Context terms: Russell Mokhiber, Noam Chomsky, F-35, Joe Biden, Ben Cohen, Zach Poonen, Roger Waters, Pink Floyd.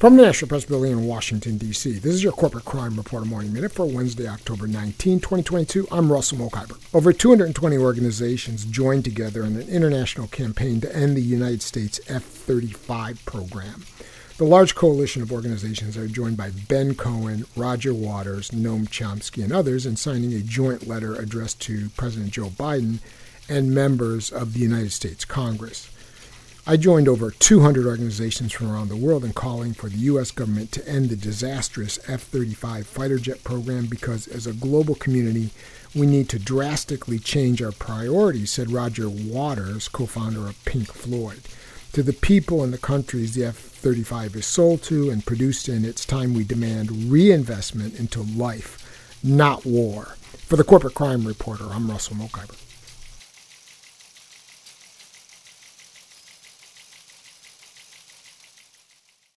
From the National Press Building in Washington, D.C., this is your Corporate Crime Reporter Morning Minute for Wednesday, October 19, 2022. I'm Russell Mokhiber. Over 220 organizations joined together in an international campaign to end the United States F-35 program. The large coalition of organizations are joined by Ben Cohen, Roger Waters, Noam Chomsky, and others in signing a joint letter addressed to President Joe Biden and members of the United States Congress. I joined over 200 organizations from around the world in calling for the U.S. government to end the disastrous F-35 fighter jet program because, as a global community, we need to drastically change our priorities, said Roger Waters, co-founder of Pink Floyd. To the people and the countries the F-35 is sold to and produced in, it's time we demand reinvestment into life, not war. For the Corporate Crime Reporter, I'm Russell Mokhiber.